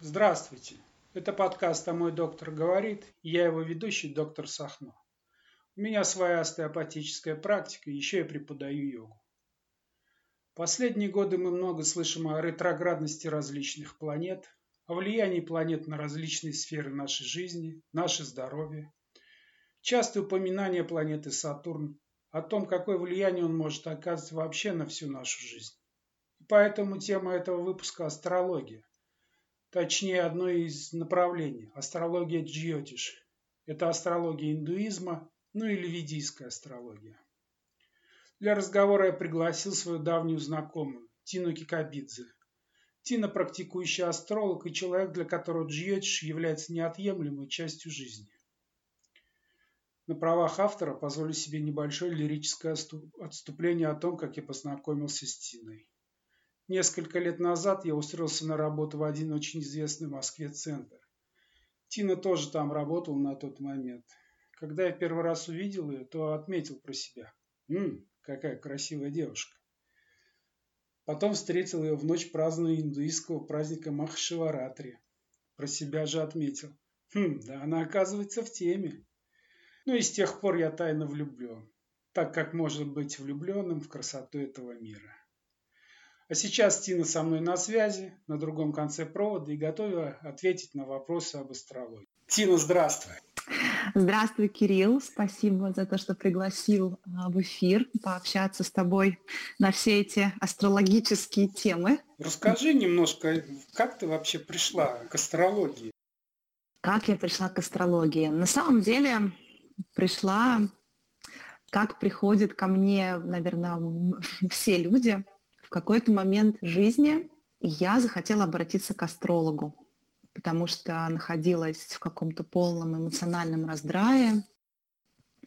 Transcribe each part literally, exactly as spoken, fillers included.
Здравствуйте! Это подкаст «А мой доктор говорит», и я его ведущий, доктор Сахно. У меня своя остеопатическая практика, еще я преподаю йогу. Последние годы мы много слышим о ретроградности различных планет, о влиянии планет на различные сферы нашей жизни, наше здоровье. Частое упоминание планеты Сатурн, о том, какое влияние он может оказывать вообще на всю нашу жизнь. И поэтому тема этого выпуска – астрология. Точнее, одно из направлений – астрология Джйотиш. Это астрология индуизма, ну или ведийская астрология. Для разговора я пригласил свою давнюю знакомую Тину Кикабидзе. Тина – практикующий астролог и человек, для которого Джйотиш является неотъемлемой частью жизни. На правах автора позволю себе небольшое лирическое отступление о том, как я познакомился с Тиной. Несколько лет назад я устроился на работу в один очень известный в Москве центр. Тина тоже там работала на тот момент. Когда я первый раз увидел ее, то отметил про себя: «Ммм, какая красивая девушка». Потом встретил ее в ночь празднования индуистского праздника Махшиваратри. Про себя же отметил: «Хм, да она оказывается в теме». Ну и с тех пор я тайно влюблен, так как можно быть влюбленным в красоту этого мира. А сейчас Тина со мной на связи, на другом конце провода, и готова ответить на вопросы об астрологии. Тина, здравствуй. Здравствуй, Кирилл. Спасибо за то, что пригласил в эфир пообщаться с тобой на все эти астрологические темы. Расскажи немножко, как ты вообще пришла к астрологии? Как я пришла к астрологии? На самом деле пришла, как приходят ко мне, наверное, все люди. В какой-то момент жизни я захотела обратиться к астрологу, потому что находилась в каком-то полном эмоциональном раздрае,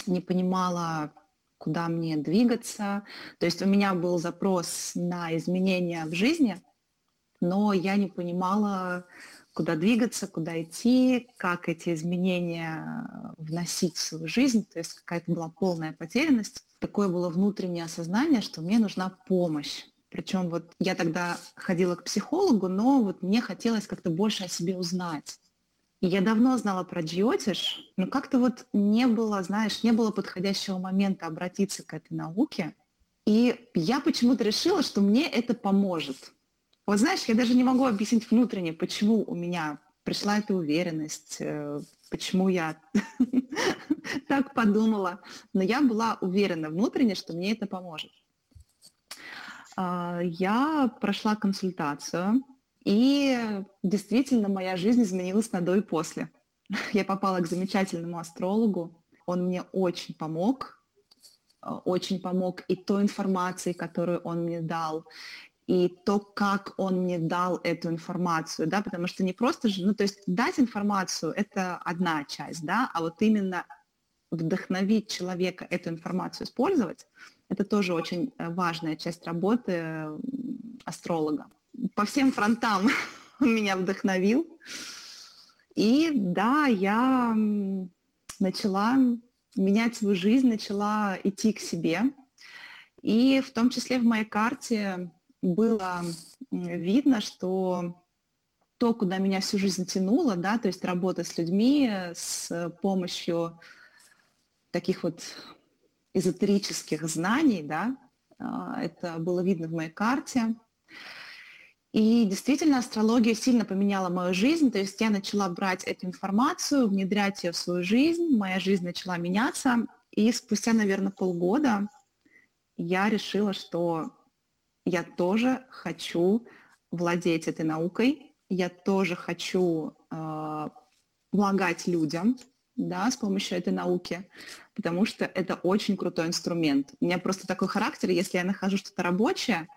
не понимала, куда мне двигаться. То есть у меня был запрос на изменения в жизни, но я не понимала, куда двигаться, куда идти, как эти изменения вносить в свою жизнь. То есть какая-то была полная потерянность. Такое было внутреннее осознание, что мне нужна помощь. Причем вот я тогда ходила к психологу, но вот мне хотелось как-то больше о себе узнать. И я давно знала про Джйотиш, но как-то вот не было, знаешь, не было подходящего момента обратиться к этой науке. И я почему-то решила, что мне это поможет. Вот знаешь, я даже не могу объяснить внутренне, почему у меня пришла эта уверенность, почему я так подумала. Но я была уверена внутренне, что мне это поможет. Я прошла консультацию, и действительно моя жизнь изменилась на до и после. Я попала к замечательному астрологу, он мне очень помог, очень помог и той информации, которую он мне дал, и то, как он мне дал эту информацию, да, потому что не просто же, ну, то есть дать информацию – это одна часть, да, а вот именно вдохновить человека эту информацию использовать – это тоже очень важная часть работы астролога. По всем фронтам он меня вдохновил. И да, я начала менять свою жизнь, начала идти к себе. И в том числе в моей карте было видно, что то, куда меня всю жизнь тянуло, да, то есть работа с людьми, с помощью таких вот эзотерических знаний, да, это было видно в моей карте. И действительно, астрология сильно поменяла мою жизнь, то есть я начала брать эту информацию, внедрять ее в свою жизнь, моя жизнь начала меняться, и спустя, наверное, полгода я решила, что я тоже хочу владеть этой наукой, я тоже хочу э, помогать людям, да, с помощью этой науки, потому что это очень крутой инструмент. У меня просто такой характер, если я нахожу что-то рабочее,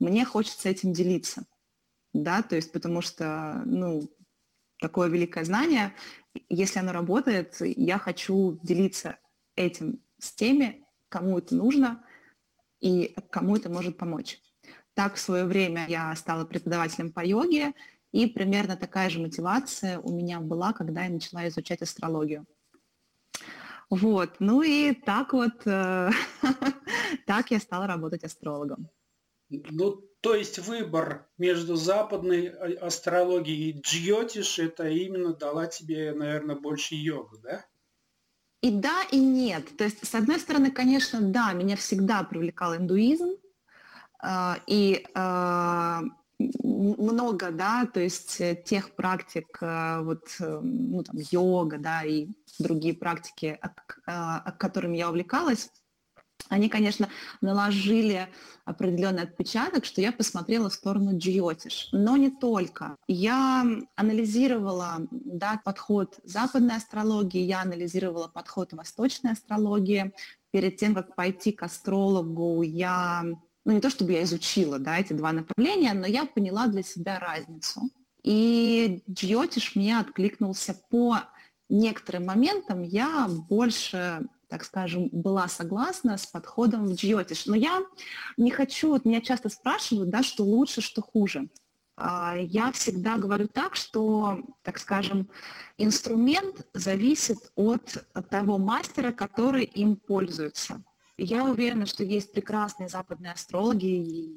мне хочется этим делиться, да, то есть потому что, ну, такое великое знание, если оно работает, я хочу делиться этим с теми, кому это нужно и кому это может помочь. Так в свое время я стала преподавателем по йоге, и примерно такая же мотивация у меня была, когда я начала изучать астрологию. Вот, ну и так вот, так я стала работать астрологом. Ну, то есть выбор между западной астрологией и джйотиш, это именно дала тебе, наверное, больше йогу, да? И да, и нет. То есть, с одной стороны, конечно, да, меня всегда привлекал индуизм, и много, да, то есть тех практик, вот, ну, там, йога, да, и другие практики, которыми я увлекалась, они, конечно, наложили определенный отпечаток, что я посмотрела в сторону джйотиш. Но не только. Я анализировала, да, подход западной астрологии, я анализировала подход восточной астрологии. Перед тем, как пойти к астрологу, я... Ну, не то чтобы я изучила, да, эти два направления, но я поняла для себя разницу. И джйотиш мне откликнулся по некоторым моментам. Я больше... так скажем, была согласна с подходом в джйотиш. Но я не хочу, вот меня часто спрашивают, да, что лучше, что хуже. Я всегда говорю так, что, так скажем, инструмент зависит от того мастера, который им пользуется. Я уверена, что есть прекрасные западные астрологи, и,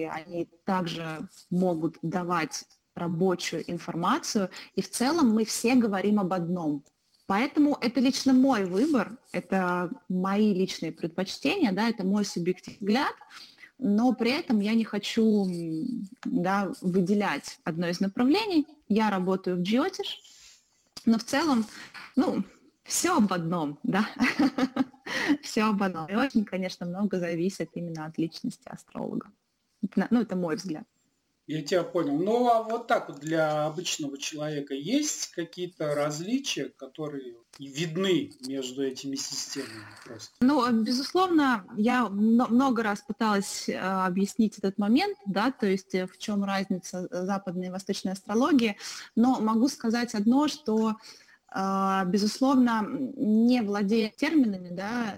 и они также могут давать рабочую информацию. И в целом мы все говорим об одном. Поэтому это лично мой выбор, это мои личные предпочтения, да, это мой субъективный взгляд, но при этом я не хочу, да, выделять одно из направлений. Я работаю в джйотиш, но в целом, ну, все об одном, да, все об одном. И очень, конечно, много зависит именно от личности астролога. Ну, это мой взгляд. Я тебя понял. Ну, а вот так вот для обычного человека есть какие-то различия, которые видны между этими системами просто? Ну, безусловно, я много раз пыталась объяснить этот момент, да, то есть в чем разница западной и восточной астрологии, но могу сказать одно, что, безусловно, не владея терминами, да,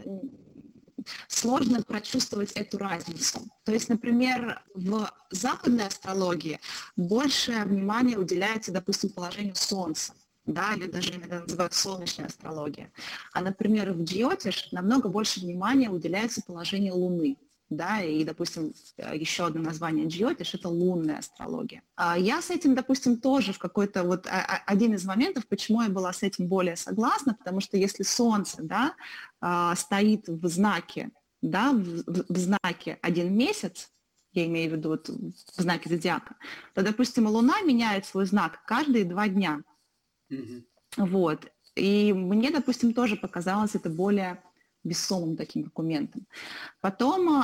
сложно прочувствовать эту разницу. То есть, например, в западной астрологии больше внимания уделяется, допустим, положению Солнца, да, или даже иногда называют солнечная астрология. А, например, в джйотиш намного больше внимания уделяется положению Луны, да, и, допустим, еще одно название джйотиш – это лунная астрология. Я с этим, допустим, тоже в какой-то вот один из моментов, почему я была с этим более согласна, потому что если Солнце, да, стоит в знаке, да, в, в знаке один месяц, я имею в виду вот в знаке зодиака, то, допустим, Луна меняет свой знак каждые два дня. Mm-hmm. Вот. И мне, допустим, тоже показалось это более бессомным таким документом. Потом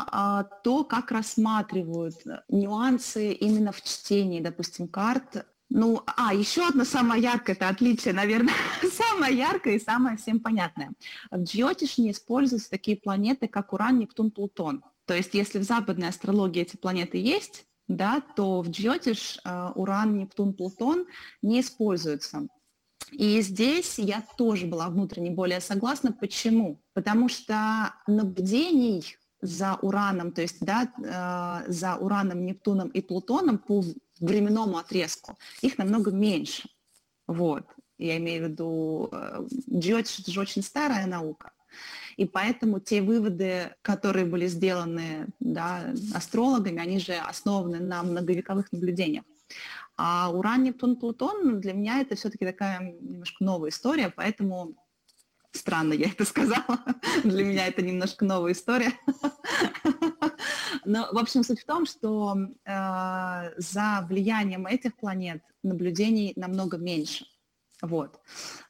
то, как рассматривают нюансы именно в чтении, допустим, карт. Ну, а, еще одно самое яркое, это отличие, наверное, самое яркое и самое всем понятное. В джйотиш не используются такие планеты, как Уран, Нептун, Плутон. То есть, если в западной астрологии эти планеты есть, да, то в джйотиш Уран, Нептун, Плутон не используются. И здесь я тоже была внутренне более согласна. Почему? Потому что наблюдений за Ураном, то есть, да, э, за Ураном, Нептуном и Плутоном по временному отрезку, их намного меньше. Вот. Я имею в виду, э, джйотиш – это же очень старая наука. И поэтому те выводы, которые были сделаны, да, астрологами, они же основаны на многовековых наблюдениях. А Уран, Нептун, Плутон для меня это все-таки такая немножко новая история, поэтому странно я это сказала. Для меня это немножко новая история. Но, в общем, суть в том, что э, за влиянием этих планет наблюдений намного меньше. Вот.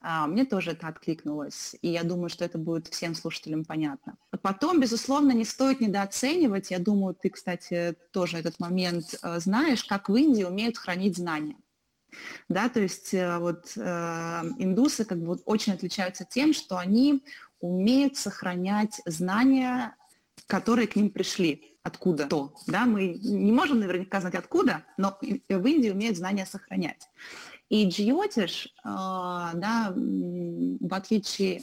А, мне тоже это откликнулось, и я думаю, что это будет всем слушателям понятно. Потом, безусловно, не стоит недооценивать, я думаю, ты, кстати, тоже этот момент э, знаешь, как в Индии умеют хранить знания. Да, то есть э, вот э, индусы как бы вот очень отличаются тем, что они умеют сохранять знания, которые к ним пришли откуда-то. Да, мы не можем наверняка знать откуда, но в Индии умеют знания сохранять. И джйотиш, да, в отличие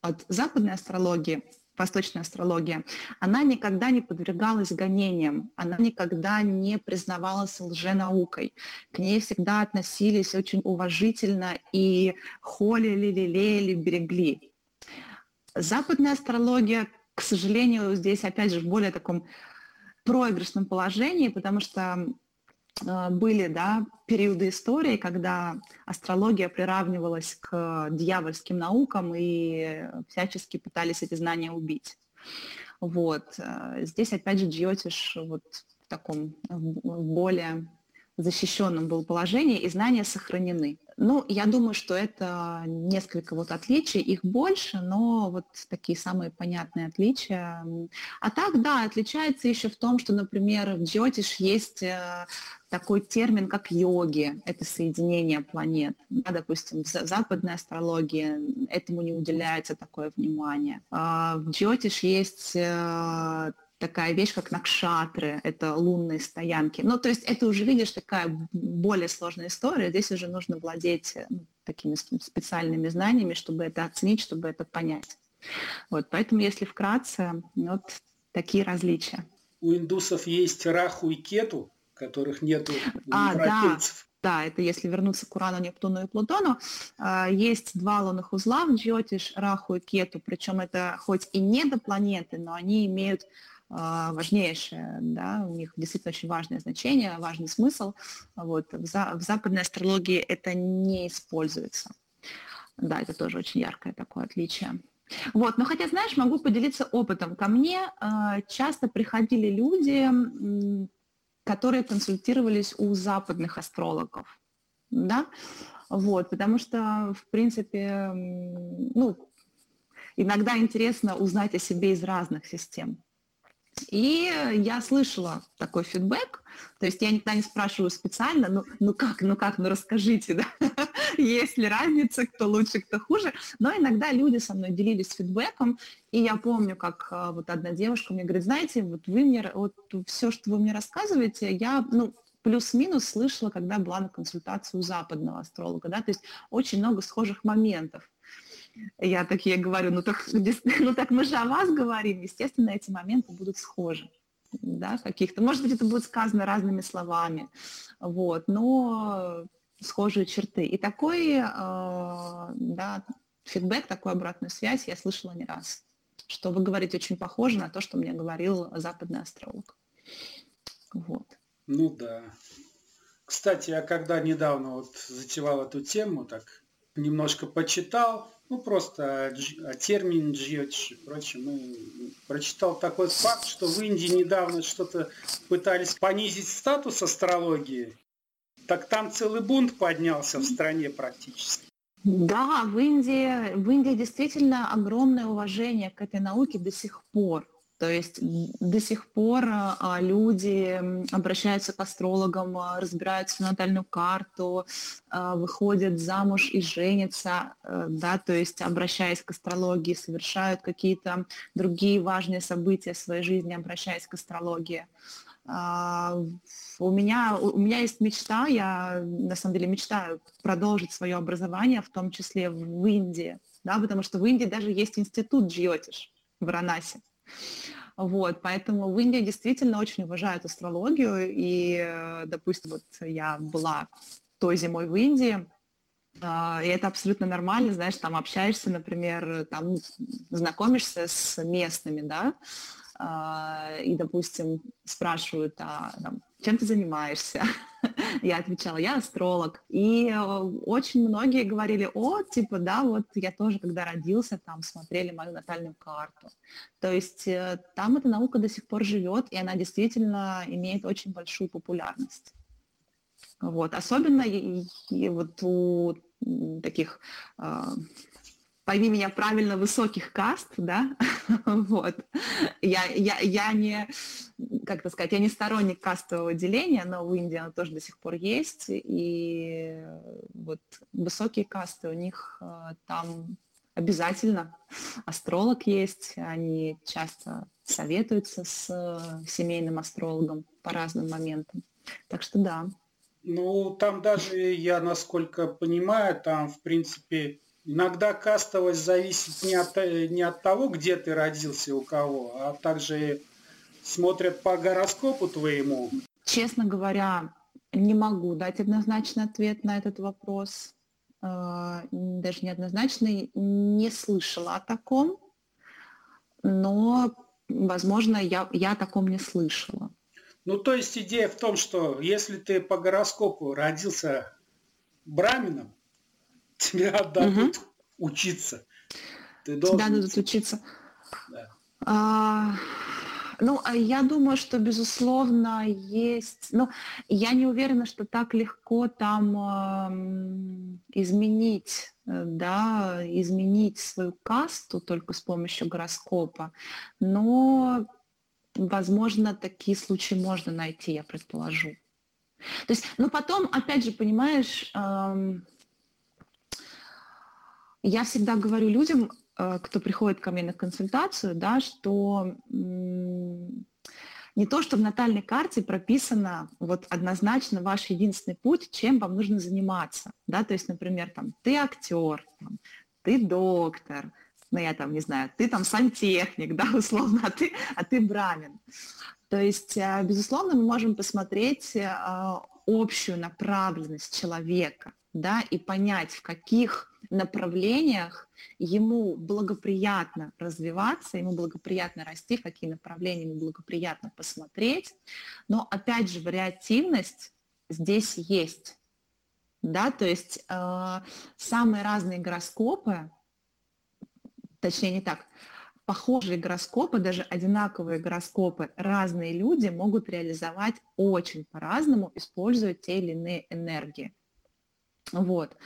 от западной астрологии, восточной астрологии, она никогда не подвергалась гонениям, она никогда не признавалась лженаукой. К ней всегда относились очень уважительно и холили, лелеяли, берегли. Западная астрология, к сожалению, здесь опять же в более таком проигрышном положении, потому что были, да, периоды истории, когда астрология приравнивалась к дьявольским наукам и всячески пытались эти знания убить. Вот. Здесь, опять же, Джйотиш вот в таком в более защищенном было положении, и знания сохранены. Ну, я думаю, что это несколько вот отличий, их больше, но вот такие самые понятные отличия. А так, да, отличается еще в том, что, например, в Джйотиш есть такой термин, как йоги, это соединение планет. Да, допустим, в западной астрологии этому не уделяется такое внимание. В Джйотиш есть такая вещь, как накшатры, это лунные стоянки. Ну, то есть это уже, видишь, такая более сложная история. Здесь уже нужно владеть такими специальными знаниями, чтобы это оценить, чтобы это понять. Вот, поэтому, если вкратце, вот такие различия. У индусов есть Раху и Кету, которых нет у европейцев. Да, это если вернуться к Урану, Нептуну и Плутону. Есть два лунных узла в Джйотиш, Раху и Кету, причем это хоть и не до планеты, но они имеют важнейшее, да, у них действительно очень важное значение, важный смысл. Вот. В, за, в западной астрологии это не используется. Да, это тоже очень яркое такое отличие. Вот, но хотя, знаешь, могу поделиться опытом. Ко мне часто приходили люди, которые консультировались у западных астрологов, да, вот, потому что, в принципе, ну, иногда интересно узнать о себе из разных систем. И я слышала такой фидбэк, то есть я никогда не спрашиваю специально, ну, ну как, ну как, ну расскажите, да, есть ли разница, кто лучше, кто хуже, но иногда люди со мной делились фидбэком, и я помню, как вот одна девушка мне говорит, знаете, вот вы мне, вот все, что вы мне рассказываете, я, ну, плюс-минус слышала, когда была на консультацию у западного астролога, да, то есть очень много схожих моментов. Я так ей говорю, ну так, ну так мы же о вас говорим, естественно, эти моменты будут схожи, да, каких-то, может быть, это будет сказано разными словами, вот, но схожие черты. И такой, э, да, фидбэк, такую обратную связь я слышала не раз, что вы говорите очень похоже на то, что мне говорил западный астролог, вот. Ну да. Кстати, я когда недавно вот затевал эту тему, так немножко почитал, ну, просто о термине Джйотиш и прочем. И прочитал такой факт, что в Индии недавно что-то пытались понизить статус астрологии. Так там целый бунт поднялся в стране практически. Да, в Индии, в Индии действительно огромное уважение к этой науке до сих пор. То есть до сих пор люди обращаются к астрологам, разбираются в натальную карту, выходят замуж и женятся, да, то есть обращаясь к астрологии, совершают какие-то другие важные события в своей жизни, обращаясь к астрологии. У меня, у меня есть мечта, я на самом деле мечтаю продолжить свое образование, в том числе в Индии, да, потому что в Индии даже есть институт Джйотиш в Варанаси. Вот, поэтому в Индии действительно очень уважают астрологию, и, допустим, вот я была той зимой в Индии, и это абсолютно нормально, знаешь, там общаешься, например, там знакомишься с местными, да, и, допустим, спрашивают, а, там, чем ты занимаешься? Я отвечала, я астролог. И очень многие говорили, о, типа, да, вот я тоже, когда родился, там смотрели мою натальную карту. То есть там эта наука до сих пор живет, и она действительно имеет очень большую популярность. Вот. Особенно и, и вот у таких... пойми меня правильно, высоких каст, да, вот, я, я, я не, как это сказать, я не сторонник кастового деления, но в Индии оно тоже до сих пор есть, и вот высокие касты у них там обязательно, астролог есть, они часто советуются с семейным астрологом по разным моментам, так что да. Ну, там даже, я насколько понимаю, там, в принципе, иногда кастовость зависит не от, не от того, где ты родился и у кого, а также смотрят по гороскопу твоему. Честно говоря, не могу дать однозначный ответ на этот вопрос. Даже неоднозначный. Не слышала о таком. Но возможно, я, я о таком не слышала. Ну, то есть идея в том, что если ты по гороскопу родился брамином, тебе отдадут угу. учиться. Ты должен... Тебя дадут учиться. Да. А... Ну, я думаю, что, безусловно, есть... Ну, я не уверена, что так легко там э, изменить, да, изменить свою касту только с помощью гороскопа, но, возможно, такие случаи можно найти, я предположу. То есть, ну, потом, опять же, понимаешь, э, я всегда говорю людям, кто приходит ко мне на консультацию, да, что не то, что в натальной карте прописано вот однозначно ваш единственный путь, чем вам нужно заниматься. Да? То есть, например, там, ты актер, там, ты доктор, ну я там не знаю, ты там сантехник, да, условно, а ты, а ты брамин. То есть, безусловно, мы можем посмотреть общую направленность человека, да, и понять, в каких направлениях ему благоприятно развиваться, ему благоприятно расти, какие направления ему благоприятно посмотреть. Но, опять же, вариативность здесь есть. Да? То есть э, самые разные гороскопы, точнее не так, похожие гороскопы, даже одинаковые гороскопы, разные люди могут реализовать очень по-разному, используя те или иные энергии. Вот.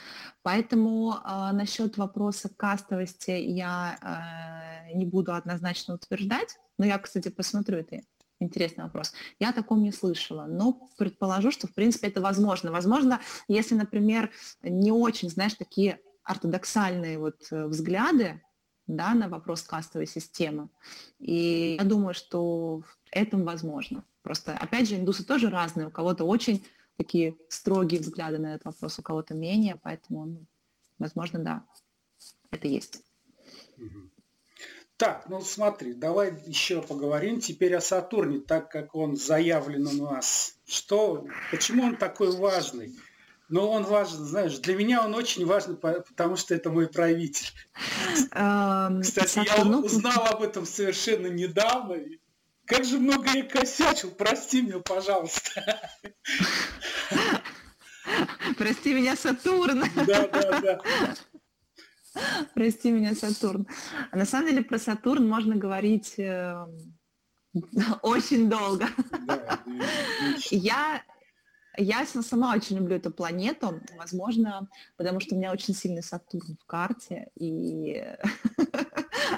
Поэтому э, насчет вопроса кастовости я э, не буду однозначно утверждать, но я, кстати, посмотрю, это интересный вопрос. Я о таком не слышала, но предположу, что, в принципе, это возможно. Возможно, если, например, не очень, знаешь, такие ортодоксальные вот взгляды, да, на вопрос кастовой системы, и я думаю, что это возможно. Просто, опять же, индусы тоже разные, у кого-то очень... такие строгие взгляды на этот вопрос, у кого-то менее, поэтому, ну, возможно, да, это есть. Так, ну смотри, давай еще поговорим теперь о Сатурне, так как он заявлен у нас. Что, почему он такой важный? Ну, он важен, знаешь, для меня он очень важен, потому что это мой правитель. Кстати, я узнал об этом совершенно недавно. Как же много я косячил, прости меня, пожалуйста. Прости меня, Сатурн. Да, да, да. Прости меня, Сатурн. На самом деле про Сатурн можно говорить э, очень долго. Да, я, я сама очень люблю эту планету, возможно, потому что у меня очень сильный Сатурн в карте, и...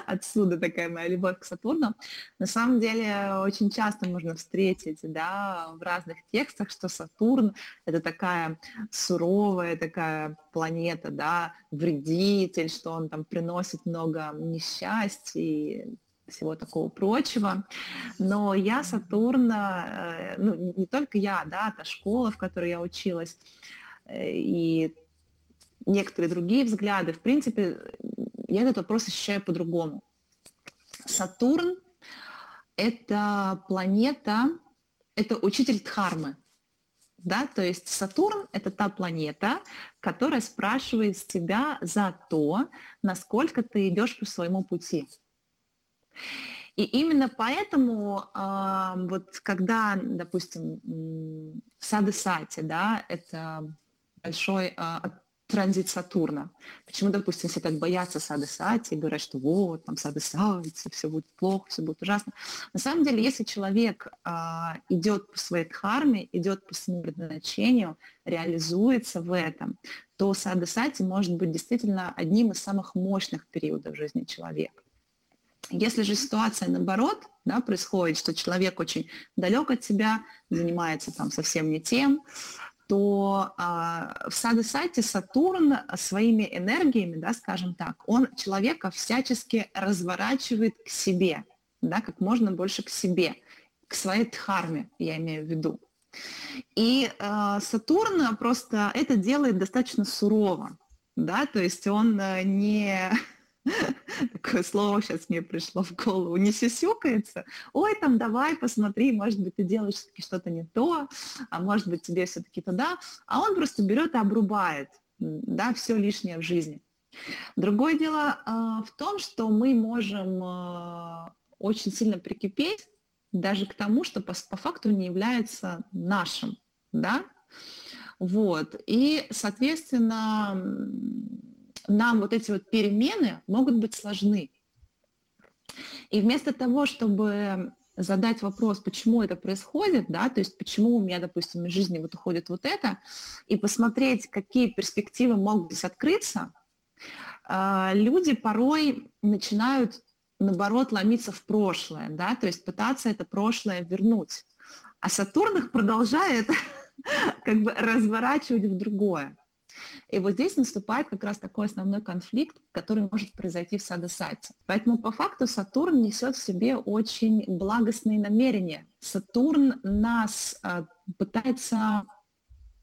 Отсюда такая моя любовь к Сатурну. На самом деле очень часто можно встретить, да, в разных текстах, что Сатурн – это такая суровая такая планета, да, вредитель, что он там приносит много несчастья и всего такого прочего. Но я Сатурна, ну, не только я, да, та школа, в которой я училась, и некоторые другие взгляды, в принципе, я этот вопрос ощущаю по-другому. Сатурн – это планета, это учитель Дхармы. Да? То есть Сатурн – это та планета, которая спрашивает с тебя за то, насколько ты идешь по своему пути. И именно поэтому, э, вот когда, допустим, Саде-сати, да, это большой э, транзит Сатурна. Почему, допустим, все так боятся Саде-сати и говорят, что вот, там Саде-сати, все будет плохо, все будет ужасно. На самом деле, если человек э, идет по своей дхарме, идет по своему предназначению, реализуется в этом, то Саде-сати может быть действительно одним из самых мощных периодов жизни человека. Если же ситуация наоборот, да, происходит, что человек очень далек от себя, занимается там совсем не тем, то э, в Саде-сати Сатурн своими энергиями, да, скажем так, он человека всячески разворачивает к себе, да, как можно больше к себе, к своей дхарме, я имею в виду. И э, Сатурн просто это делает достаточно сурово, да, то есть он не... Такое слово сейчас мне пришло в голову. Не сюсюкается. Ой, там, давай, посмотри, может быть, ты делаешь все-таки что-то не то, а может быть, тебе все-таки туда. А он просто берет и обрубает, да, все лишнее в жизни. Другое дело э, в том, что мы можем э, очень сильно прикипеть даже к тому, что по, по факту не является нашим, да, вот, и, соответственно, нам вот эти вот перемены могут быть сложны. И вместо того, чтобы задать вопрос, почему это происходит, да, то есть почему у меня, допустим, из жизни вот уходит вот это, и посмотреть, какие перспективы могут здесь открыться, люди порой начинают, наоборот, ломиться в прошлое, да, то есть пытаться это прошлое вернуть. А Сатурн их продолжает как бы разворачивать в другое. И вот здесь наступает как раз такой основной конфликт, который может произойти в саде-сати. Поэтому по факту Сатурн несет в себе очень благостные намерения. Сатурн нас а, пытается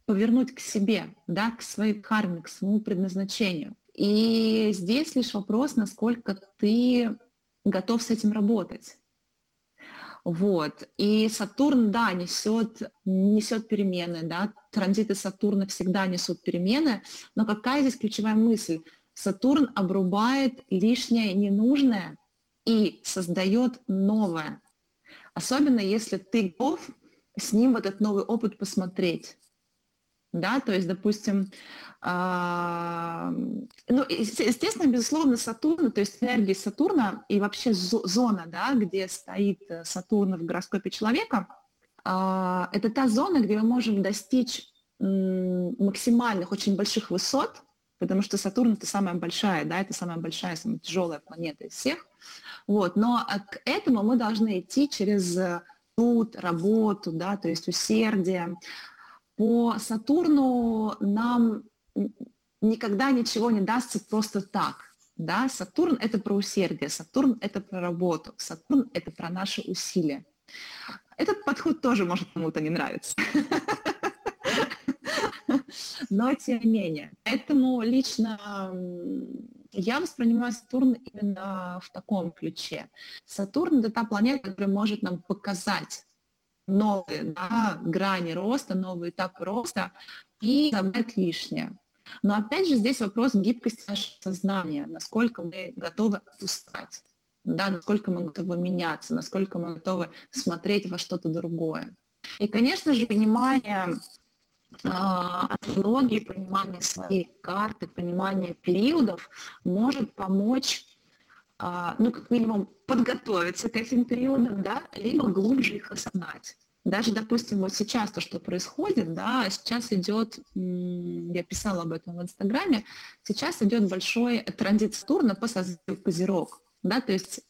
повернуть к себе, да, к своей карме, к своему предназначению. И здесь лишь вопрос, насколько ты готов с этим работать. Вот. И Сатурн, да, несет, несет перемены, да, транзиты Сатурна всегда несут перемены, но какая здесь ключевая мысль? Сатурн обрубает лишнее, ненужное и создает новое. Особенно, если ты готов с ним вот этот новый опыт посмотреть. Да, то есть, допустим, э, ну, естественно, безусловно, Сатурн, то есть энергии Сатурна и вообще зона, да, где стоит Сатурн в гороскопе человека, э, это та зона, где мы можем достичь э, максимальных, очень больших высот, потому что Сатурн – это самая большая, да, это самая большая, самая тяжелая планета из всех. Вот, но к этому мы должны идти через труд, работу, да, то есть усердие. По Сатурну нам никогда ничего не дастся просто так. Да? Сатурн – это про усердие, Сатурн – это про работу, Сатурн – это про наши усилия. Этот подход тоже может кому-то не нравиться. Но тем не менее. Поэтому лично я воспринимаю Сатурн именно в таком ключе. Сатурн – это та планета, которая может нам показать новые, да, грани роста, новый этап роста и забрать лишнее. Но опять же здесь вопрос гибкости нашего сознания, насколько мы готовы отпускать, да, насколько мы готовы меняться, насколько мы готовы смотреть во что-то другое. И, конечно же, понимание э, астрологии, понимание своей карты, понимание периодов может помочь, ну, как минимум, подготовиться к этим периодам, да, либо глубже их осознать. Даже, допустим, вот сейчас то, что происходит, да, сейчас идет, я писала об этом в Инстаграме, сейчас идет большой транзит Сатурна по созвездию Козерог, да, то есть,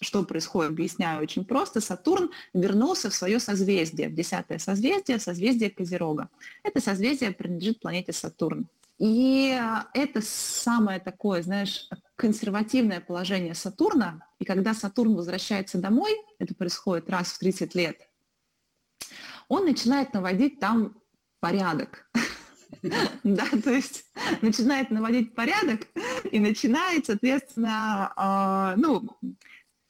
что происходит, объясняю очень просто, Сатурн вернулся в свое созвездие, в десятое созвездие, созвездие Козерога. Это созвездие принадлежит планете Сатурн. И это самое такое, знаешь, консервативное положение Сатурна. И когда Сатурн возвращается домой, это происходит раз в тридцать лет, он начинает наводить там порядок. Да, то есть начинает наводить порядок и начинает, соответственно, ну,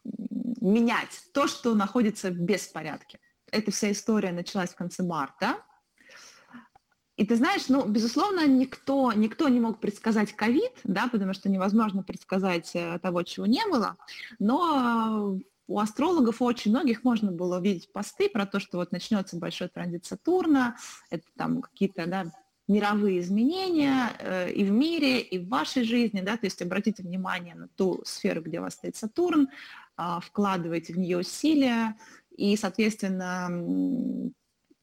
менять то, что находится в беспорядке. Эта вся история началась в конце марта. И ты знаешь, ну, безусловно, никто, никто не мог предсказать ковид, да, потому что невозможно предсказать того, чего не было, но у астрологов, у очень многих можно было видеть посты про то, что вот начнется большой транзит Сатурна, это там какие-то, да, мировые изменения и в мире, и в вашей жизни, да, то есть обратите внимание на ту сферу, где у вас стоит Сатурн, вкладывайте в нее усилия, и, соответственно,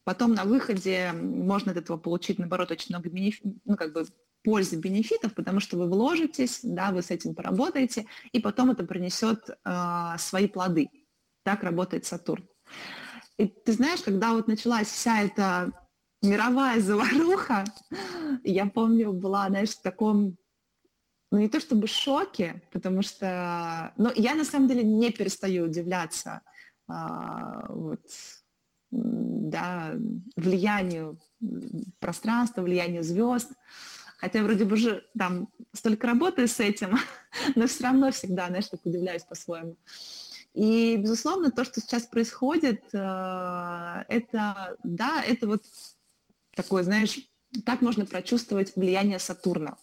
потом на выходе можно от этого получить, наоборот, очень много бенефи- ну, как бы пользы, бенефитов, потому что вы вложитесь, да, вы с этим поработаете, и потом это принесет э, свои плоды. Так работает Сатурн. И ты знаешь, когда вот началась вся эта мировая заваруха, я помню, была, знаешь, в таком, ну, не то чтобы шоке, потому что, ну, я на самом деле не перестаю удивляться, э, вот, да, влиянию пространства, влиянию звезд. Хотя вроде бы уже там столько работаю с этим, но все равно всегда, знаешь, так удивляюсь по-своему. И, безусловно, то, что сейчас происходит, это, да, это вот такое, знаешь, так можно прочувствовать влияние Сатурна.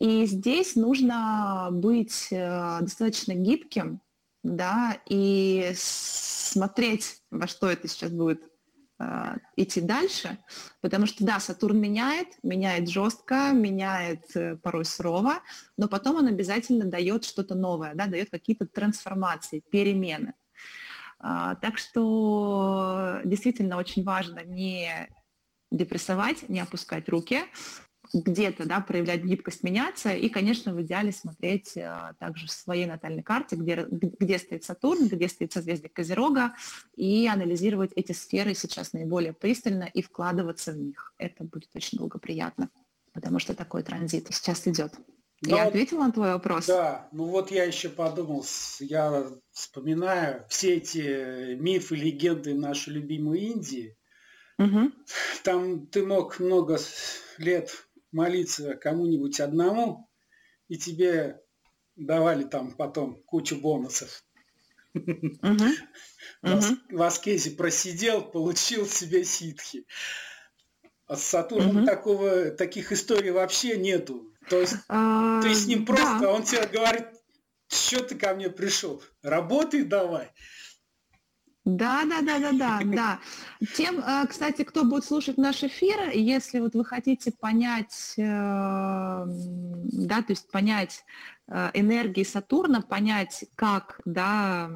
И здесь нужно быть достаточно гибким, да, и смотреть, во что это сейчас будет э, идти дальше, потому что, да, Сатурн меняет, меняет жестко, меняет э, порой сурово, но потом он обязательно дает что-то новое, да, дает какие-то трансформации, перемены. Э, так что действительно очень важно не депрессовать, не опускать руки, где-то, да, проявлять гибкость, меняться, и, конечно, в идеале смотреть а, также в своей натальной карте, где, где стоит Сатурн, где стоит созвездие Козерога, и анализировать эти сферы сейчас наиболее пристально и вкладываться в них. Это будет очень благоприятно, потому что такой транзит сейчас идет. Но я ответила на твой вопрос? Да, ну вот я еще подумал, я вспоминаю все эти мифы, легенды нашей любимой Индии. Угу. Там ты мог много лет молиться кому-нибудь одному, и тебе давали там потом кучу бонусов. Uh-huh. Uh-huh. В аскезе просидел, получил себе ситхи. А с Сатурном uh-huh. такого, таких историй вообще нету. То есть uh-huh. ты с ним просто, да. он тебе говорит, что ты ко мне пришел, работай давай. Да, да, да, да, да, да. Тем, кстати, кто будет слушать наш эфир, если вот вы хотите понять, да, то есть понять энергии Сатурна, понять, как, да,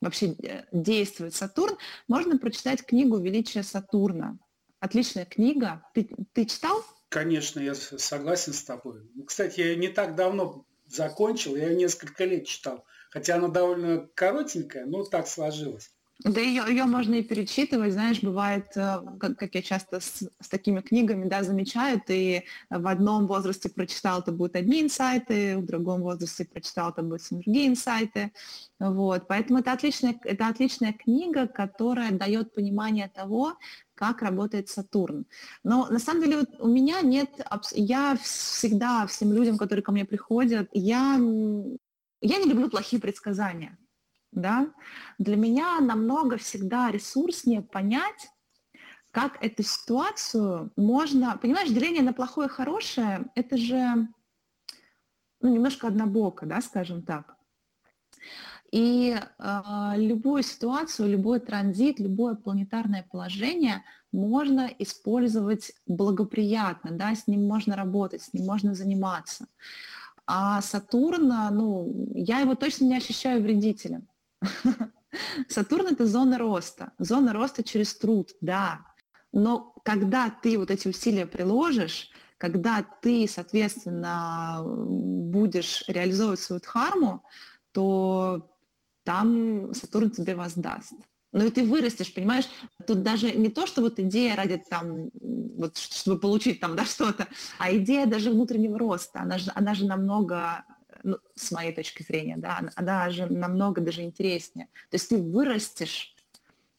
вообще действует Сатурн, можно прочитать книгу «Величие Сатурна». Отличная книга. Ты, ты читал? Конечно, я согласен с тобой. Кстати, я ее не так давно закончил, я ее несколько лет читал. Хотя она довольно коротенькая, но так сложилось. Да, ее, ее можно и перечитывать, знаешь, бывает, как, как я часто с, с такими книгами, да, замечаю, ты в одном возрасте прочитал, то будут одни инсайты, в другом возрасте прочитал, то будут другие инсайты, вот, поэтому это отличная, это отличная книга, которая дает понимание того, как работает Сатурн. Но на самом деле вот у меня нет, я всегда всем людям, которые ко мне приходят, я... Я не люблю плохие предсказания, да. Для меня намного всегда ресурснее понять, как эту ситуацию можно... Понимаешь, деление на плохое и хорошее – это же, ну, немножко однобоко, да, скажем так. И э, любую ситуацию, любой транзит, любое планетарное положение можно использовать благоприятно, да, с ним можно работать, с ним можно заниматься. А Сатурн, ну, я его точно не ощущаю вредителем. Сатурн – это зона роста. Зона роста через труд, да. Но когда ты вот эти усилия приложишь, когда ты, соответственно, будешь реализовывать свою дхарму, то там Сатурн тебе воздаст. Ну и ты вырастешь, понимаешь? Тут даже не то, что вот идея ради там, вот чтобы получить там, да, что-то, а идея даже внутреннего роста, она же, она же намного, ну, с моей точки зрения, да, она же намного даже интереснее. То есть ты вырастешь,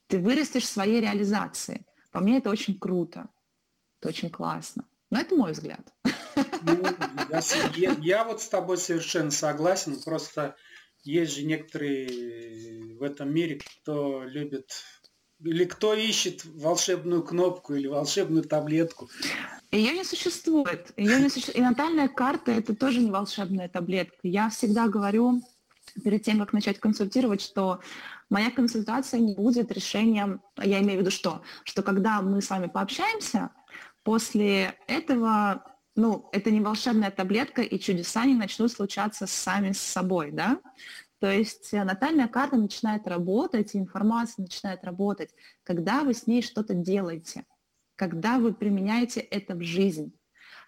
ты вырастешь в своей реализации. По мне это очень круто, это очень классно. Но это мой взгляд. Ну, я, я, я вот с тобой совершенно согласен, просто... Есть же некоторые в этом мире, кто любит, или кто ищет волшебную кнопку или волшебную таблетку. Ее не существует. Ее не суще... И натальная карта – это тоже не волшебная таблетка. Я всегда говорю, перед тем, как начать консультировать, что моя консультация не будет решением, я имею в виду что? Что когда мы с вами пообщаемся, после этого, ну, это не волшебная таблетка, и чудеса не начнут случаться сами с собой, да? То есть натальная карта начинает работать, информация начинает работать, когда вы с ней что-то делаете, когда вы применяете это в жизнь,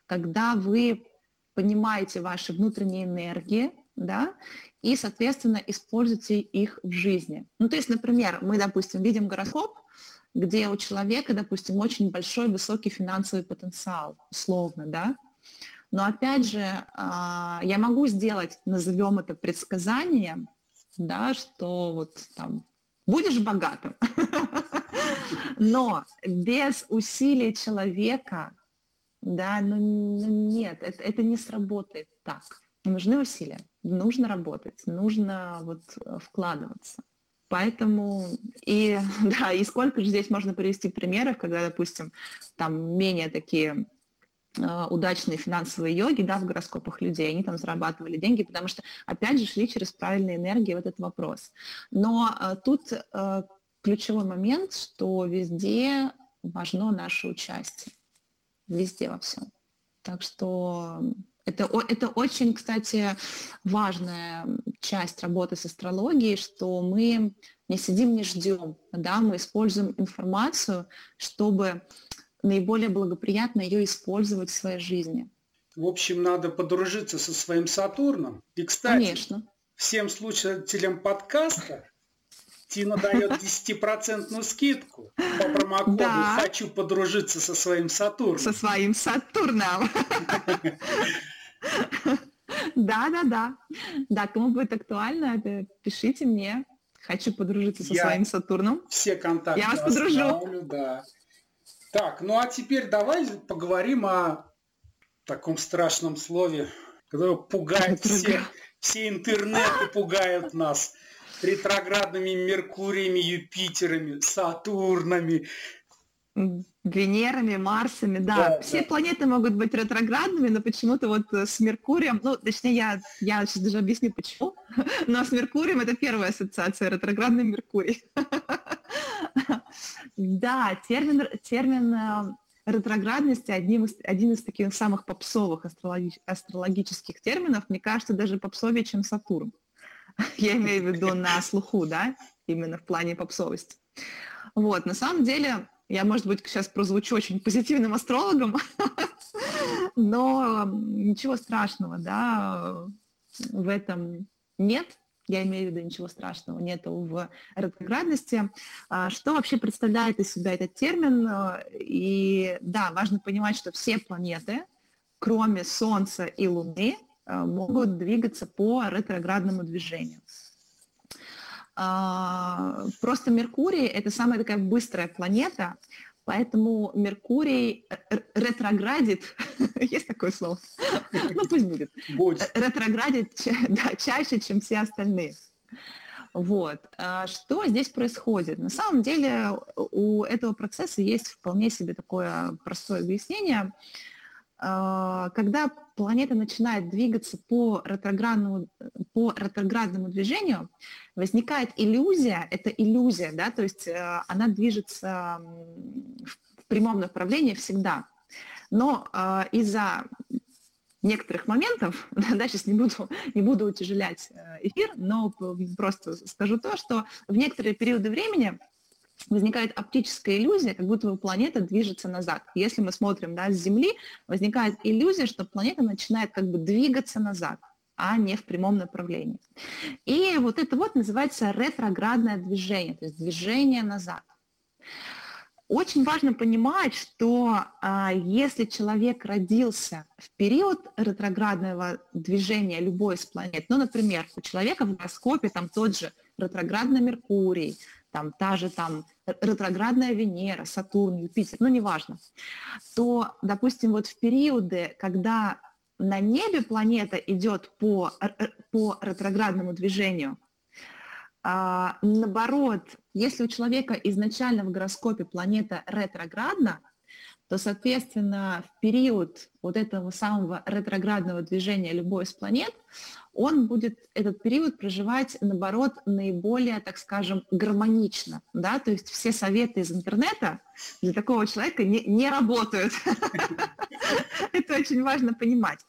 когда вы понимаете ваши внутренние энергии, да, и, соответственно, используете их в жизни. Ну, то есть, например, мы, допустим, видим гороскоп, где у человека, допустим, очень большой, высокий финансовый потенциал, условно, да. Но опять же, я могу сделать, назовем это предсказание, да, что вот там будешь богатым, но без усилий человека, да, ну нет, это, это не сработает так. Нужны усилия, нужно работать, нужно вот вкладываться. Поэтому, и, да, и сколько же здесь можно привести примеров, когда, допустим, там менее такие удачные финансовые йоги, да, в гороскопах людей, они там зарабатывали деньги, потому что, опять же, шли через правильные энергии в этот вопрос. Но а, тут а, ключевой момент, что везде важно наше участие. Везде, во всем. Так что это, это очень, кстати, важная часть работы с астрологией, что мы не сидим, не ждем, да, мы используем информацию, чтобы наиболее благоприятно ее использовать в своей жизни. В общем, надо подружиться со своим Сатурном. И, кстати, конечно, всем слушателям подкаста Тина дает десять процентов скидку по промокоду, да. «Хочу подружиться со своим Сатурном». Со своим Сатурном. Да-да-да. Да, кому будет актуально, пишите мне. «Хочу подружиться со своим Сатурном». Все контакты. Я вас подружу. Так, ну а теперь давай поговорим о таком страшном слове, которое пугает всех, все интернеты пугают нас ретроградными Меркуриями, Юпитерами, Сатурнами. Венерами, Марсами, да. да Все да. планеты могут быть ретроградными, но почему-то вот с Меркурием, ну, точнее, я, я сейчас даже объясню, почему, но с Меркурием это первая ассоциация, ретроградный Меркурий. Да, термин, термин ретроградности одним из, один из таких самых попсовых астрологи, астрологических терминов, мне кажется, даже попсовее, чем Сатурн. Я имею в виду на слуху, да, именно в плане попсовости. Вот, на самом деле, я, может быть, сейчас прозвучу очень позитивным астрологом, но ничего страшного, да, в этом нет. Я имею в виду, ничего страшного нету в ретроградности. Что вообще представляет из себя этот термин? И да, важно понимать, что все планеты, кроме Солнца и Луны, могут двигаться по ретроградному движению. Просто Меркурий – это самая такая быстрая планета, поэтому Меркурий ретроградит, есть такое слово? Ну, пусть будет. Ретроградит чаще, чем все остальные. Вот. Что здесь происходит? На самом деле у этого процесса есть вполне себе такое простое объяснение. Когда планета начинает двигаться по ретроградному, по ретроградному движению, возникает иллюзия, это иллюзия, да, то есть она движется в прямом направлении всегда. Но из-за некоторых моментов, да, сейчас не буду, не буду утяжелять эфир, но просто скажу то, что в некоторые периоды времени возникает оптическая иллюзия, как будто бы планета движется назад. Если мы смотрим, да, с Земли, возникает иллюзия, что планета начинает как бы двигаться назад, а не в прямом направлении. И вот это вот называется ретроградное движение, то есть движение назад. Очень важно понимать, что а, если человек родился в период ретроградного движения любой из планет, ну, например, у человека в гороскопе там тот же ретроградный Меркурий, там, та же там ретроградная Венера, Сатурн, Юпитер, ну, неважно, то, допустим, вот в периоды, когда на небе планета идет по, по ретроградному движению, а, наоборот, если у человека изначально в гороскопе планета ретроградна, то, соответственно, в период вот этого самого ретроградного движения любой из планет он будет этот период проживать, наоборот, наиболее, так скажем, гармонично, да, то есть все советы из интернета для такого человека не, не работают. Это очень важно понимать.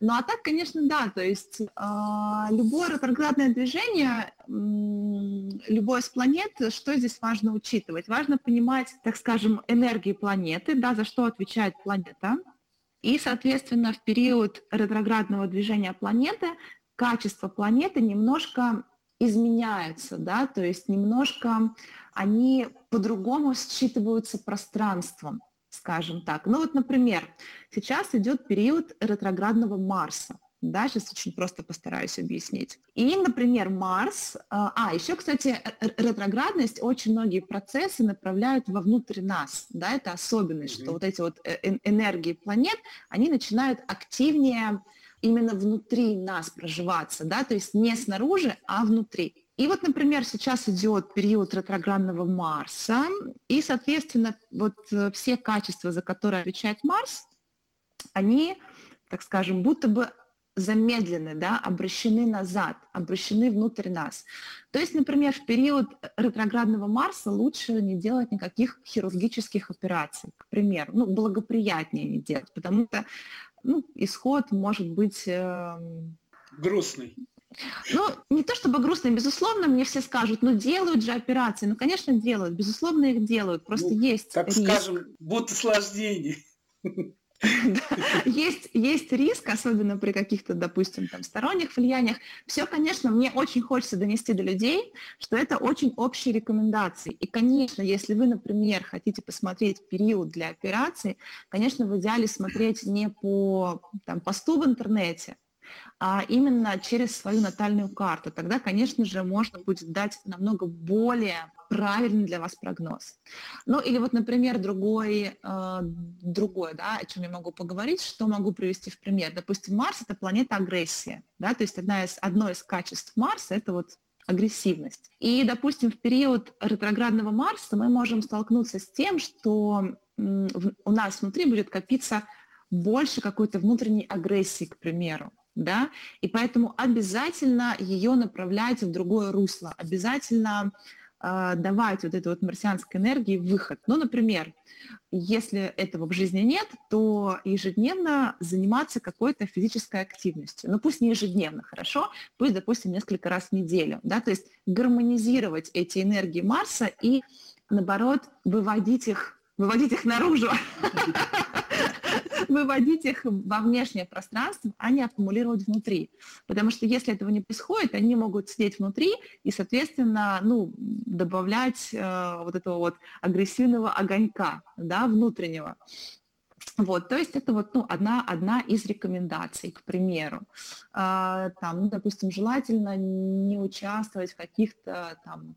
Ну, а так, конечно, да, то есть любое ретроградное движение, любой из планет, что здесь важно учитывать? Важно понимать, так скажем, энергии планеты, да, за что отвечает планета, и, соответственно, в период ретроградного движения планеты качество планеты немножко изменяются, да, то есть немножко они по-другому считываются пространством, скажем так. Ну вот, например, сейчас идет период ретроградного Марса, да, сейчас очень просто постараюсь объяснить. И, например, Марс, а, еще, кстати, ретроградность, очень многие процессы направляют вовнутрь нас, да, это особенность, mm-hmm. что вот эти вот энергии планет, они начинают активнее именно внутри нас проживаться, да, то есть не снаружи, а внутри. И вот, например, сейчас идет период ретроградного Марса, и, соответственно, вот все качества, за которые отвечает Марс, они, так скажем, будто бы замедлены, да, обращены назад, обращены внутрь нас. То есть, например, в период ретроградного Марса лучше не делать никаких хирургических операций, к примеру, ну, благоприятнее не делать, потому что, ну, исход может быть... Э... грустный. Ну, не то чтобы грустно, безусловно, мне все скажут, ну, делают же операции. Ну, конечно, делают, безусловно, их делают, просто ну, есть так риск. Скажем, будто осложнение. Есть риск, особенно при каких-то, допустим, сторонних влияниях. Все, конечно, мне очень хочется донести до людей, что это очень общие рекомендации. И, конечно, если вы, например, хотите посмотреть период для операции, конечно, в идеале смотреть не по посту в интернете, а именно через свою натальную карту. Тогда, конечно же, можно будет дать намного более правильный для вас прогноз. Ну или вот, например, другой, э, другой, да, о чем я могу поговорить, что могу привести в пример. Допустим, Марс – это планета агрессии, да, то есть одна из, одно из качеств Марса – это вот агрессивность. И, допустим, в период ретроградного Марса мы можем столкнуться с тем, что м, в, у нас внутри будет копиться больше какой-то внутренней агрессии, к примеру. Да? И поэтому обязательно ее направлять в другое русло, обязательно э, давать вот этой вот марсианской энергии выход. Ну, например, если этого в жизни нет, то ежедневно заниматься какой-то физической активностью. Ну, пусть не ежедневно, хорошо, пусть, допустим, несколько раз в неделю. Да? То есть гармонизировать эти энергии Марса и, наоборот, выводить их, выводить их наружу. Выводить их во внешнее пространство, а не аккумулировать внутри. Потому что если этого не происходит, они могут сидеть внутри и, соответственно, ну, добавлять э, вот этого вот агрессивного огонька, да, внутреннего. Вот, то есть это вот, ну, одна, одна из рекомендаций, к примеру. Э, там, ну, допустим, желательно не участвовать в каких-то там...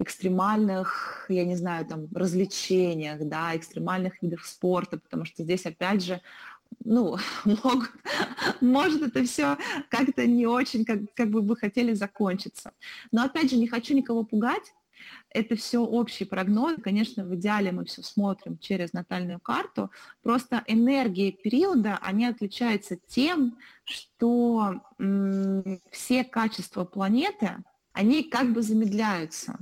экстремальных, я не знаю, там, развлечениях, да, экстремальных видах спорта, потому что здесь, опять же, ну, мог, может это все как-то не очень, как, как бы вы хотели, закончиться. Но, опять же, не хочу никого пугать, это все общий прогноз, конечно, в идеале мы все смотрим через натальную карту, просто энергии периода, они отличаются тем, что м- все качества планеты, они как бы замедляются,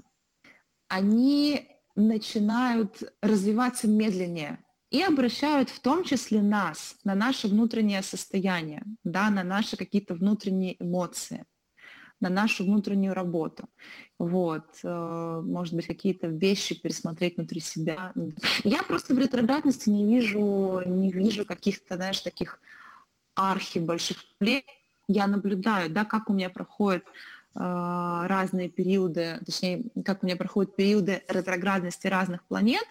они начинают развиваться медленнее и обращают в том числе нас на наше внутреннее состояние, да, на наши какие-то внутренние эмоции, на нашу внутреннюю работу. Вот. Может быть, какие-то вещи пересмотреть внутри себя. Я просто в ретроградности не вижу, не вижу каких-то, знаешь, таких архи больших проблем. Я наблюдаю, да, как у меня проходит разные периоды, точнее, как у меня проходят периоды ретроградности разных планет.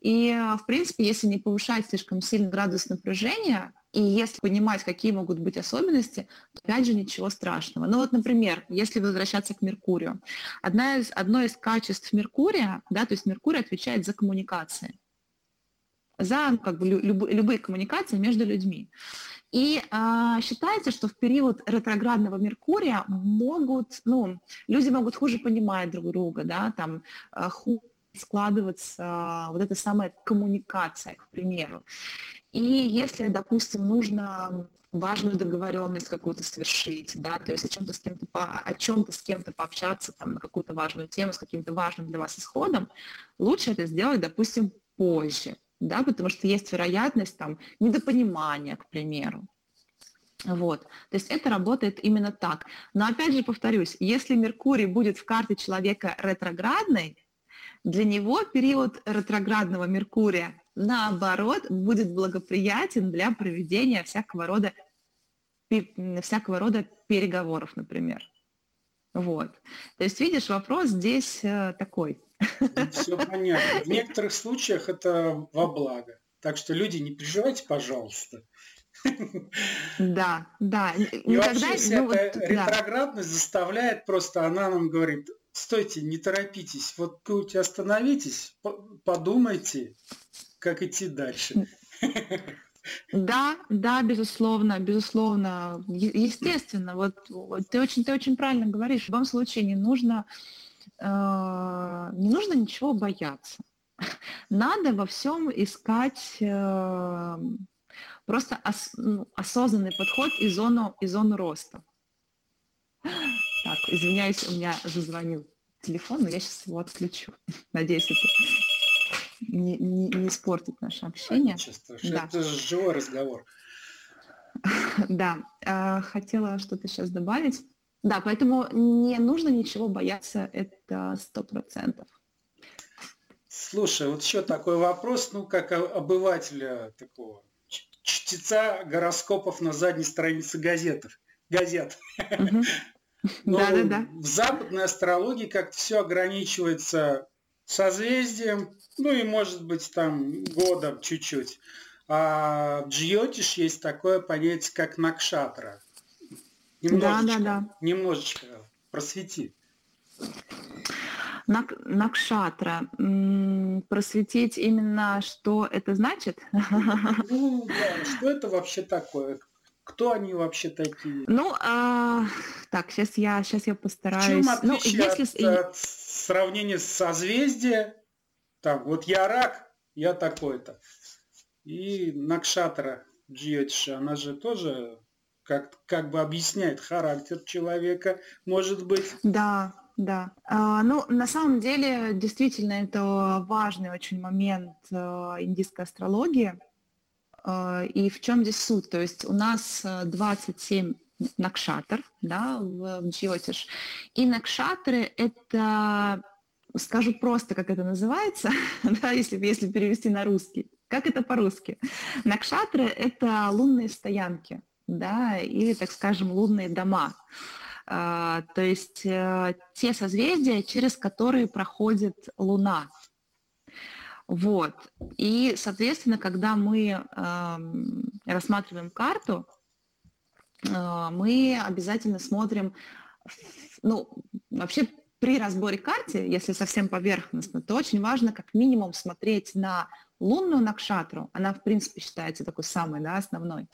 И, в принципе, если не повышать слишком сильно градус напряжения, и если понимать, какие могут быть особенности, то, опять же, ничего страшного. Ну вот, например, если возвращаться к Меркурию. Одна из, одно из качеств Меркурия, да, то есть Меркурий отвечает за коммуникации, за, ну, как бы, люб, любые коммуникации между людьми. И э, считается, что в период ретроградного Меркурия могут, ну, люди могут хуже понимать друг друга, да, там э, хуже складываться э, вот эта самая коммуникация, к примеру. И если, допустим, нужно важную договоренность какую-то совершить, да, то есть о чем-то с кем-то, по, о чем-то с кем-то пообщаться там, на какую-то важную тему, с каким-то важным для вас исходом, лучше это сделать, допустим, позже. Да, потому что есть вероятность там, недопонимания, к примеру. Вот. То есть это работает именно так. Но опять же повторюсь, если Меркурий будет в карте человека ретроградной, для него период ретроградного Меркурия, наоборот, будет благоприятен для проведения всякого рода, всякого рода переговоров, например. Вот. То есть, видишь, вопрос здесь такой. Все понятно. В некоторых случаях это во благо. Так что, люди, не переживайте, пожалуйста. Да, да. И вообще вся эта ретроградность заставляет просто, она нам говорит, стойте, не торопитесь, вот тут остановитесь, подумайте, как идти дальше. Да, да, безусловно, безусловно, естественно. Вот ты очень, ты очень правильно говоришь. В любом случае не нужно... не нужно ничего бояться. Надо во всем искать, Просто ос, ну, осознанный подход и зону, и зону роста. Так, извиняюсь, у меня зазвонил телефон, но я сейчас его отключу. Надеюсь, это не, не, не испортит наше общение. Да. Это же живой разговор. Да, хотела что-то сейчас добавить. Да, поэтому не нужно ничего бояться, это сто процентов. Слушай, вот еще такой вопрос, ну, как обывателя такого, чтеца гороскопов на задней странице газетов, газет. Угу. Да-да-да. В западной астрологии как-то все ограничивается созвездием, ну и, может быть, там годом чуть-чуть. А в джйотиш есть такое понятие, как накшатра. Немножечко, да, да, да. Немножечко просвети. Нак, накшатра. М-м, просветить именно, что это значит? Ну, да, что это вообще такое? Кто они вообще такие? Ну, а, так, сейчас я, сейчас я постараюсь. В чем отличие, ну, если... от, от сравнения с созвездием? Так, вот я рак, я такой-то. И накшатра джйотиша, она же тоже... Как, как бы объясняет характер человека, может быть. Да, да. А, ну, на самом деле, действительно, это важный очень момент а, индийской астрологии. А, и в чем здесь суть? То есть у нас двадцать семь накшатр, да, в, в джйотиш. И накшатры – это, скажу просто, как это называется, да, если, если перевести на русский. Как это по-русски? Накшатры – это лунные стоянки. Да, или, так скажем, лунные дома. А, то есть а, те созвездия, через которые проходит Луна. Вот. И, соответственно, когда мы а, рассматриваем карту, а, мы обязательно смотрим, ну, вообще при разборе карты, если совсем поверхностно, то очень важно как минимум смотреть на лунную накшатру, она, в принципе, считается такой самой, да, основной,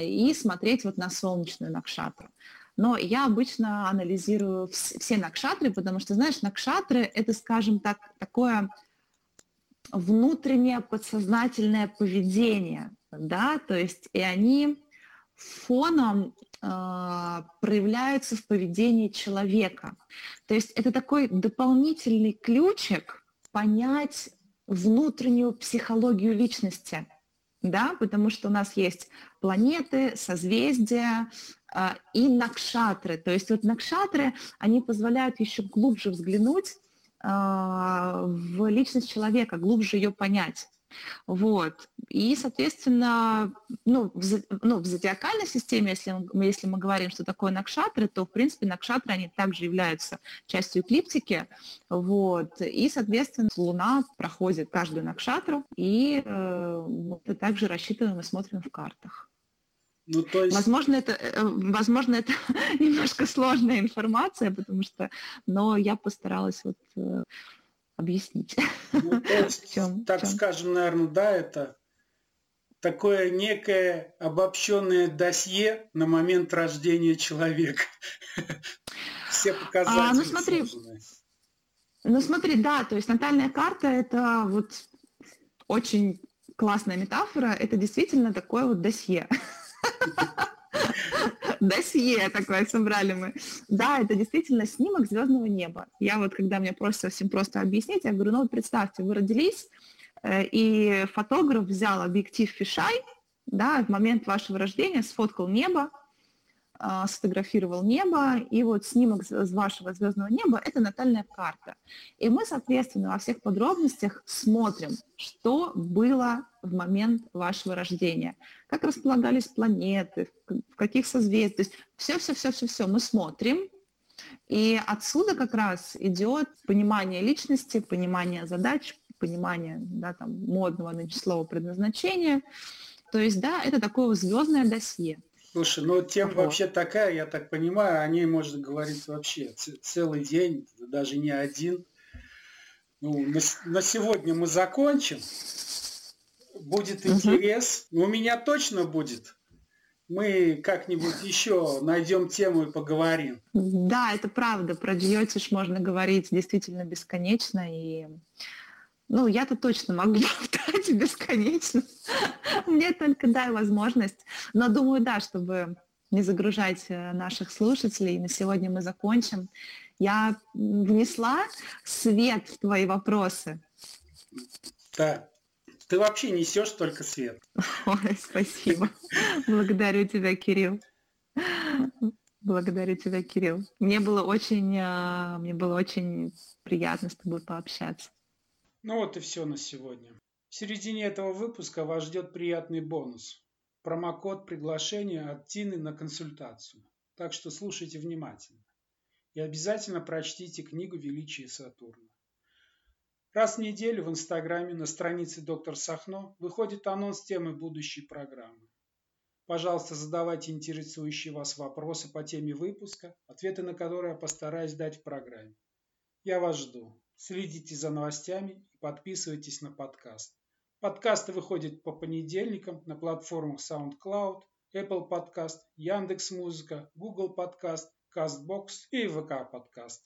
и смотреть вот на солнечную накшатру. Но я обычно анализирую все накшатры, потому что, знаешь, накшатры – это, скажем так, такое внутреннее подсознательное поведение, да, то есть и они фоном э, проявляются в поведении человека. То есть это такой дополнительный ключик понять внутреннюю психологию личности, да, потому что у нас есть планеты, созвездия э, и накшатры. То есть вот накшатры, они позволяют еще глубже взглянуть э, в личность человека, глубже ее понять. Вот. И, соответственно, ну, в, ну, в зодиакальной системе, если, если мы говорим, что такое накшатры, то, в принципе, накшатры, они также являются частью эклиптики. Вот. И, соответственно, Луна проходит каждую накшатру, и э, мы также рассчитываем и смотрим в картах. Ну, то есть... Возможно, это, возможно, это немножко сложная информация, потому что, но я постаралась вот... объяснить. Ну, то есть, чем, так чем? Скажем, наверное, да, это такое некое обобщенное досье на момент рождения человека. Все показатели. А, ну, смотри, ну смотри, да, то есть натальная карта – это вот очень классная метафора, это действительно такое вот досье. Досье такое собрали мы. Да, это действительно снимок звездного неба. Я вот, когда мне просто совсем просто объяснить, я говорю, ну вот представьте, вы родились, и фотограф взял объектив фишай, да, в момент вашего рождения сфоткал небо, сфотографировал небо, и вот снимок с вашего звездного неба – это натальная карта. И мы, соответственно, во всех подробностях смотрим, что было в момент вашего рождения, как располагались планеты, в каких созвездиях, то есть все-все-все-все-все мы смотрим, и отсюда как раз идет понимание личности, понимание задач, понимание, да, там, модного нынче слова предназначения, то есть, да, это такое звездное досье. Слушай, ну тема ага. вообще такая, я так понимаю, о ней можно говорить вообще целый день, даже не один. Ну, на, на сегодня мы закончим. Будет интерес. Угу. У меня точно будет. Мы как-нибудь еще найдем тему и поговорим. Да, это правда. Про джйотиш можно говорить действительно бесконечно. И Ну, я-то точно могу болтать бесконечно. Мне только дай возможность. Но думаю, да, чтобы не загружать наших слушателей, на сегодня мы закончим. Я внесла свет в твои вопросы. Да. Ты вообще несешь только свет. Ой, спасибо. Благодарю тебя, Кирилл. Благодарю тебя, Кирилл. Мне было очень, мне было очень приятно с тобой пообщаться. Ну вот и все на сегодня. В середине этого выпуска вас ждет приятный бонус. Промокод приглашения от Тины на консультацию. Так что слушайте внимательно. И обязательно прочтите книгу «Величие Сатурна». Раз в неделю в Инстаграме на странице «Доктор Сахно» выходит анонс темы будущей программы. Пожалуйста, задавайте интересующие вас вопросы по теме выпуска, ответы на которые я постараюсь дать в программе. Я вас жду. Следите за новостями и подписывайтесь на подкаст. Подкасты выходят по понедельникам на платформах SoundCloud, Apple Podcasts, Яндекс Музыка, Google Podcasts, CastBox и вэ ка Podcast.